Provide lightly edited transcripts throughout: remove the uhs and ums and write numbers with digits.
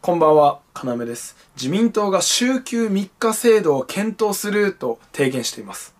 こんばんは、かなめです。自民党が週休3日制度を検討すると提言しています。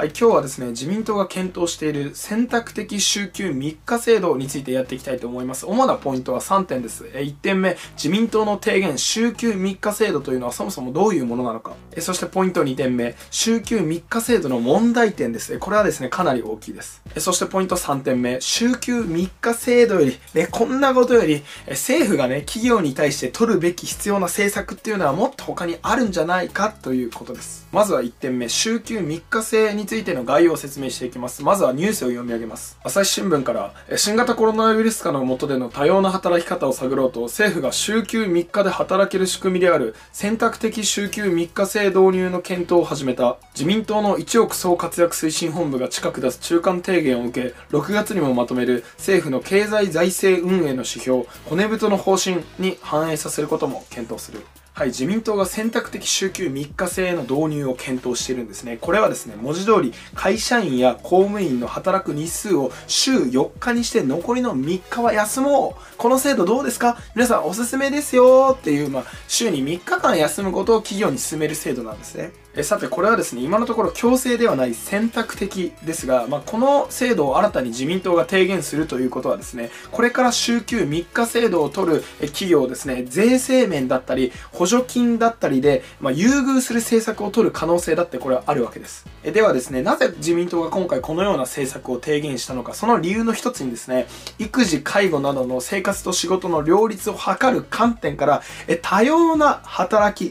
はい、今日はですね、自民党が検討している選択的週休3日制度についてやっていきたいと思います。主なポイントは3点です。1点目、自民党の提言、週休3日制度というのはそもそもどういうものなのか。そしてポイント2点目、週休3日制度の問題点です。これはですね、かなり大きいです。そしてポイント3点目、週休3日制度より、こんなことより、政府が企業に対して取るべき必要な政策っていうのはもっと他にあるんじゃないかということです。まずは1点目、週休3日制についての概要を説明していきます。まずはニュースを読み上げます。朝日新聞から、新型コロナウイルス禍の下での多様な働き方を探ろうと、政府が週休3日で働ける仕組みである選択的週休3日制導入の検討を始めた。自民党の一億総活躍推進本部が近く出す中間提言を受け、6月にもまとめる政府の経済財政運営の指標、骨太の方針に反映させることも検討する。はい、自民党が選択的週休3日制の導入を検討しているんですね。これはですね、文字通り会社員や公務員の働く日数を週4日にして残りの3日は休もう。この制度どうですか？皆さんおすすめですよっていう、週に3日間休むことを企業に進める制度なんですね。さてこれはですね、今のところ強制ではない選択的ですが、この制度を新たに自民党が提言するということはですね、これから週休3日制度を取る企業をですね、税制面だったり補助金だったりで、優遇する政策を取る可能性だってこれはあるわけです。ではですね、なぜ自民党が今回このような政策を提言したのか、その理由の一つにですね、育児介護などの生活と仕事の両立を図る観点から、多様な働き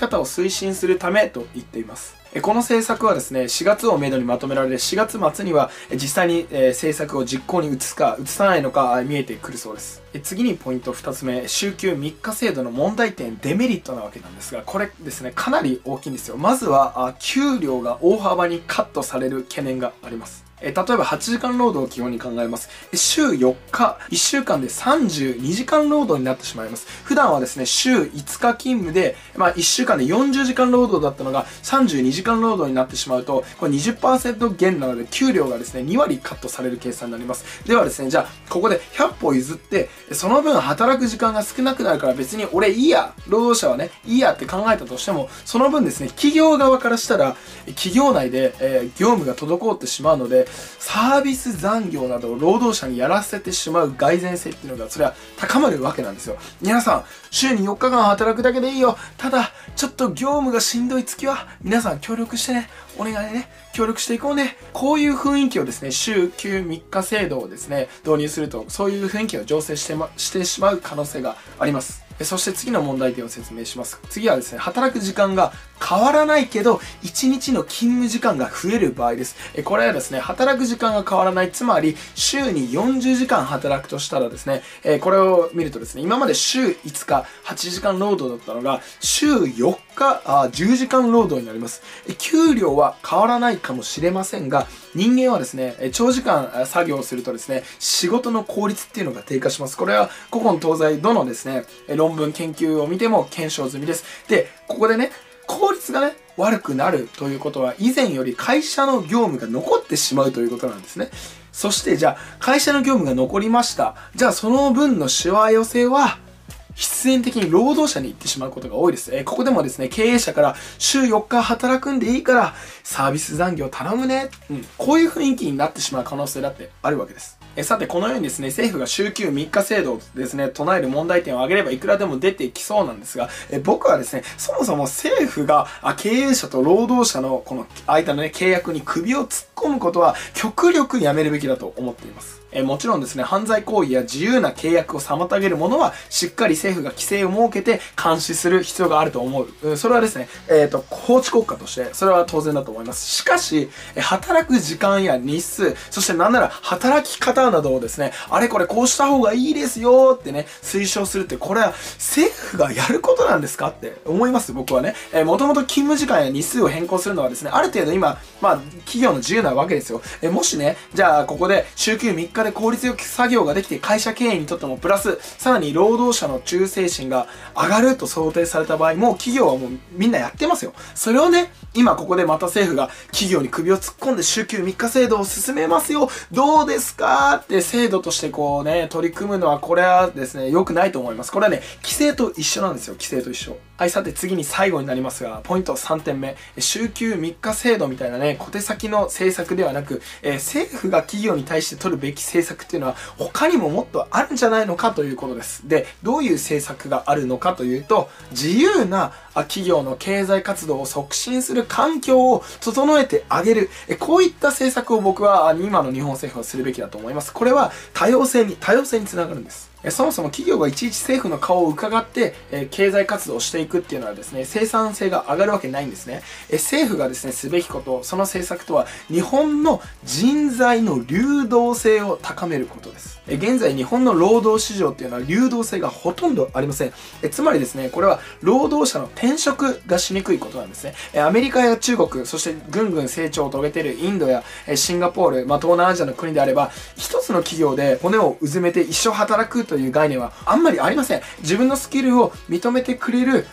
方を推進するためと言っています。この政策はですね、4月をめどにまとめられ、4月末には実際に政策を実行に移すか移さないのか見えてくるそうです。次にポイント2つ目、週休3日制度の問題点、デメリットなわけなんですが、これですね、かなり大きいんですよ。まずは、給料が大幅にカットされる懸念があります。例えば8時間労働を基本に考えます。週4日、1週間で32時間労働になってしまいます。普段はですね、週5日勤務で、1週間で40時間労働だったのが32時間労働になってしまうと、これ 20% 減なので、給料がですね、2割カットされる計算になります。ではですね、じゃあ、ここで100歩譲って、その分働く時間が少なくなるから別に俺いいや、労働者はね、いいやって考えたとしても、その分ですね、企業側からしたら、企業内で、業務が滞ってしまうので、サービス残業などを労働者にやらせてしまう蓋然性っていうのが、それは高まるわけなんですよ。皆さん、週に4日間働くだけでいいよ。ただ、ちょっと業務がしんどい月は、皆さん協力してね。お願いね。協力していこうね。こういう雰囲気をですね、週休3日制度をですね、導入すると、そういう雰囲気を醸成してしまう可能性があります。そして次の問題点を説明します。次はですね、働く時間が変わらないけど、1日の勤務時間が増える場合です。これはですね、働く時間が変わらない。つまり、週に40時間働くとしたらですね、これを見るとですね、今まで週5日、8時間労働だったのが、週4日、10時間労働になります。給料は変わらないかもしれませんが、人間はですね、長時間作業をするとですね、仕事の効率っていうのが低下します。これは古今東西どのですね、論文研究を見ても検証済みです。で、ここでね、効率がね、悪くなるということは、以前より会社の業務が残ってしまうということなんですね。そして、じゃあ、会社の業務が残りました。じゃあ、その分のしわ寄せは、必然的に労働者に行ってしまうことが多いです。ここでもですね、経営者から週4日働くんでいいからサービス残業頼むね。こういう雰囲気になってしまう可能性だってあるわけです。さて、このようにですね、政府が週休3日制度をですね、唱える問題点を挙げればいくらでも出てきそうなんですが、僕はですね、そもそも政府が経営者と労働者のこの間のね、契約に首を突っ込むことは極力やめるべきだと思っています。もちろんですね、犯罪行為や自由な契約を妨げるものは、しっかり政府が規制を設けて監視する必要があると思う。それはですね、法治国家として、それは当然だと思います。しかし、働く時間や日数、そしてなんなら働き方などをですね、あれこれこうした方がいいですよってね、推奨するって、これは政府がやることなんですかって思います、僕はね。もともと勤務時間や日数を変更するのはですね、ある程度今、企業の自由なわけですよ。もしね、じゃあここで週休3日果で効率よく作業ができて会社経営にとってもプラス、さらに労働者の忠誠心が上がると想定された場合、もう企業はもうみんなやってますよ。それをね、今ここでまた政府が企業に首を突っ込んで週休3日制度を進めますよ、どうですかって制度としてこうね、取り組むのはこれはですね、良くないと思います。これはね、規制と一緒なんですよ、規制と一緒。はい、さて次に最後になりますが、ポイント3点目。週休3日制度みたいなね、小手先の政策ではなく、政府が企業に対して取るべき政策っていうのは他にももっとあるんじゃないのかということです。で、どういう政策があるのかというと、自由な企業の経済活動を促進する環境を整えてあげる。こういった政策を僕は今の日本政府はするべきだと思います。これは多様性につながるんです。そもそも企業がいちいち政府の顔を伺って経済活動をしていくっていうのはですね、生産性が上がるわけないんですね。政府がですね、すべきこと、その政策とは、日本の人材の流動性を高めることです。現在、日本の労働市場っていうのは流動性がほとんどありません。つまりですね、これは労働者の転職がしにくいことなんですね。アメリカや中国、そしてぐんぐん成長を遂げているインドやシンガポール、東南アジアの国であれば、一つの企業で骨をうずめて一生働くという概念はあんまりありません。自分のスキルを認めてくれる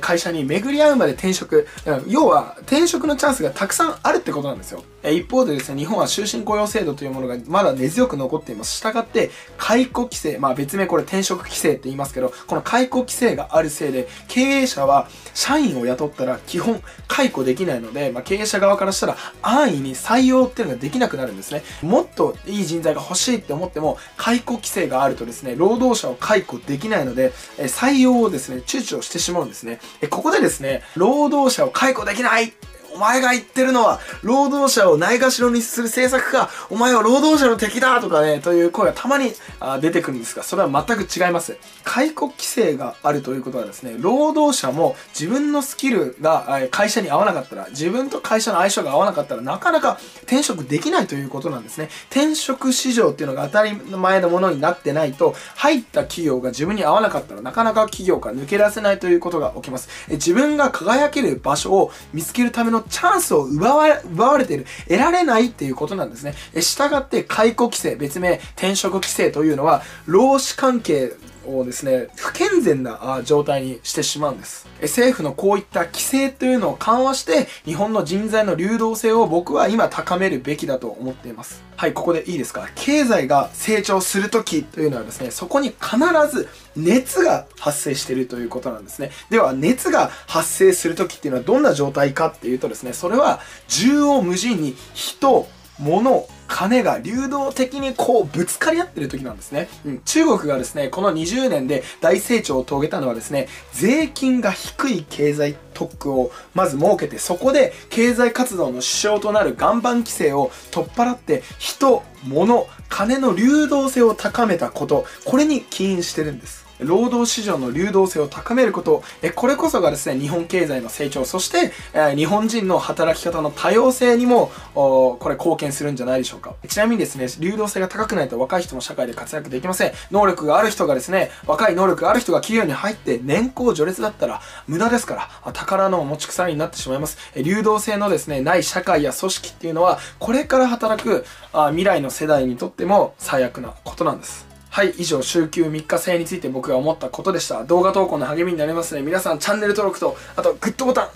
会社に巡り合うまで転職、要は転職のチャンスがたくさんあるってことなんですよ。一方でですね、日本は終身雇用制度というものがまだ根強く残っています。したがって、解雇規制、別名これ転職規制って言いますけど、この解雇規制があるせいで、経営者は社員を雇ったら基本解雇できないので、経営者側からしたら安易に採用っていうのができなくなるんですね。もっといい人材が欲しいって思っても、解雇規制があるとですね、労働者を解雇できないので、採用をですね、躊躇してしまうんですね。ここでですね、労働者を解雇できない!お前が言ってるのは、労働者をないがしろにする政策か、お前は労働者の敵だとかね、という声がたまに出てくるんですが、それは全く違います。解雇規制があるということはですね、労働者も自分のスキルが会社に合わなかったら、自分と会社の相性が合わなかったら、なかなか転職できないということなんですね。転職市場っていうのが当たり前のものになってないと、入った企業が自分に合わなかったら、なかなか企業から抜け出せないということが起きます。自分が輝ける場所を見つけるためのチャンスを奪われている、得られないっていうことなんですね。したがって解雇規制、別名転職規制というのは、労使関係をですね、不健全な状態にしてしまうんです。政府のこういった規制というのを緩和して、日本の人材の流動性を僕は今高めるべきだと思っています。はい、ここでいいですか。経済が成長するときというのはですね、そこに必ず熱が発生しているということなんですね。では、熱が発生するときっていうのはどんな状態かっていうとですね、それは縦横無尽に人、物、金が流動的にこうぶつかり合ってる時なんですね。中国がですね、この20年で大成長を遂げたのはですね、税金が低い経済特区をまず設けて、そこで経済活動の支障となる岩盤規制を取っ払って、人、物、金の流動性を高めたこと、これに起因してるんです。労働市場の流動性を高めること、これこそがですね、日本経済の成長、そして、日本人の働き方の多様性にも、これ貢献するんじゃないでしょうか。ちなみにですね、流動性が高くないと若い人も社会で活躍できません。能力がある人がですね、若い能力がある人が企業に入って年功序列だったら無駄ですから、宝の持ち腐りになってしまいます。流動性のですね、ない社会や組織っていうのは、これから働く未来の世代にとっても最悪なことなんです。はい、以上、週休3日制について僕が思ったことでした。動画投稿の励みになりますので、皆さんチャンネル登録と、あとグッドボタ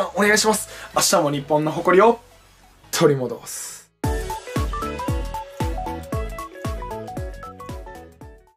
ンお願いします。明日も日本の誇りを取り戻す。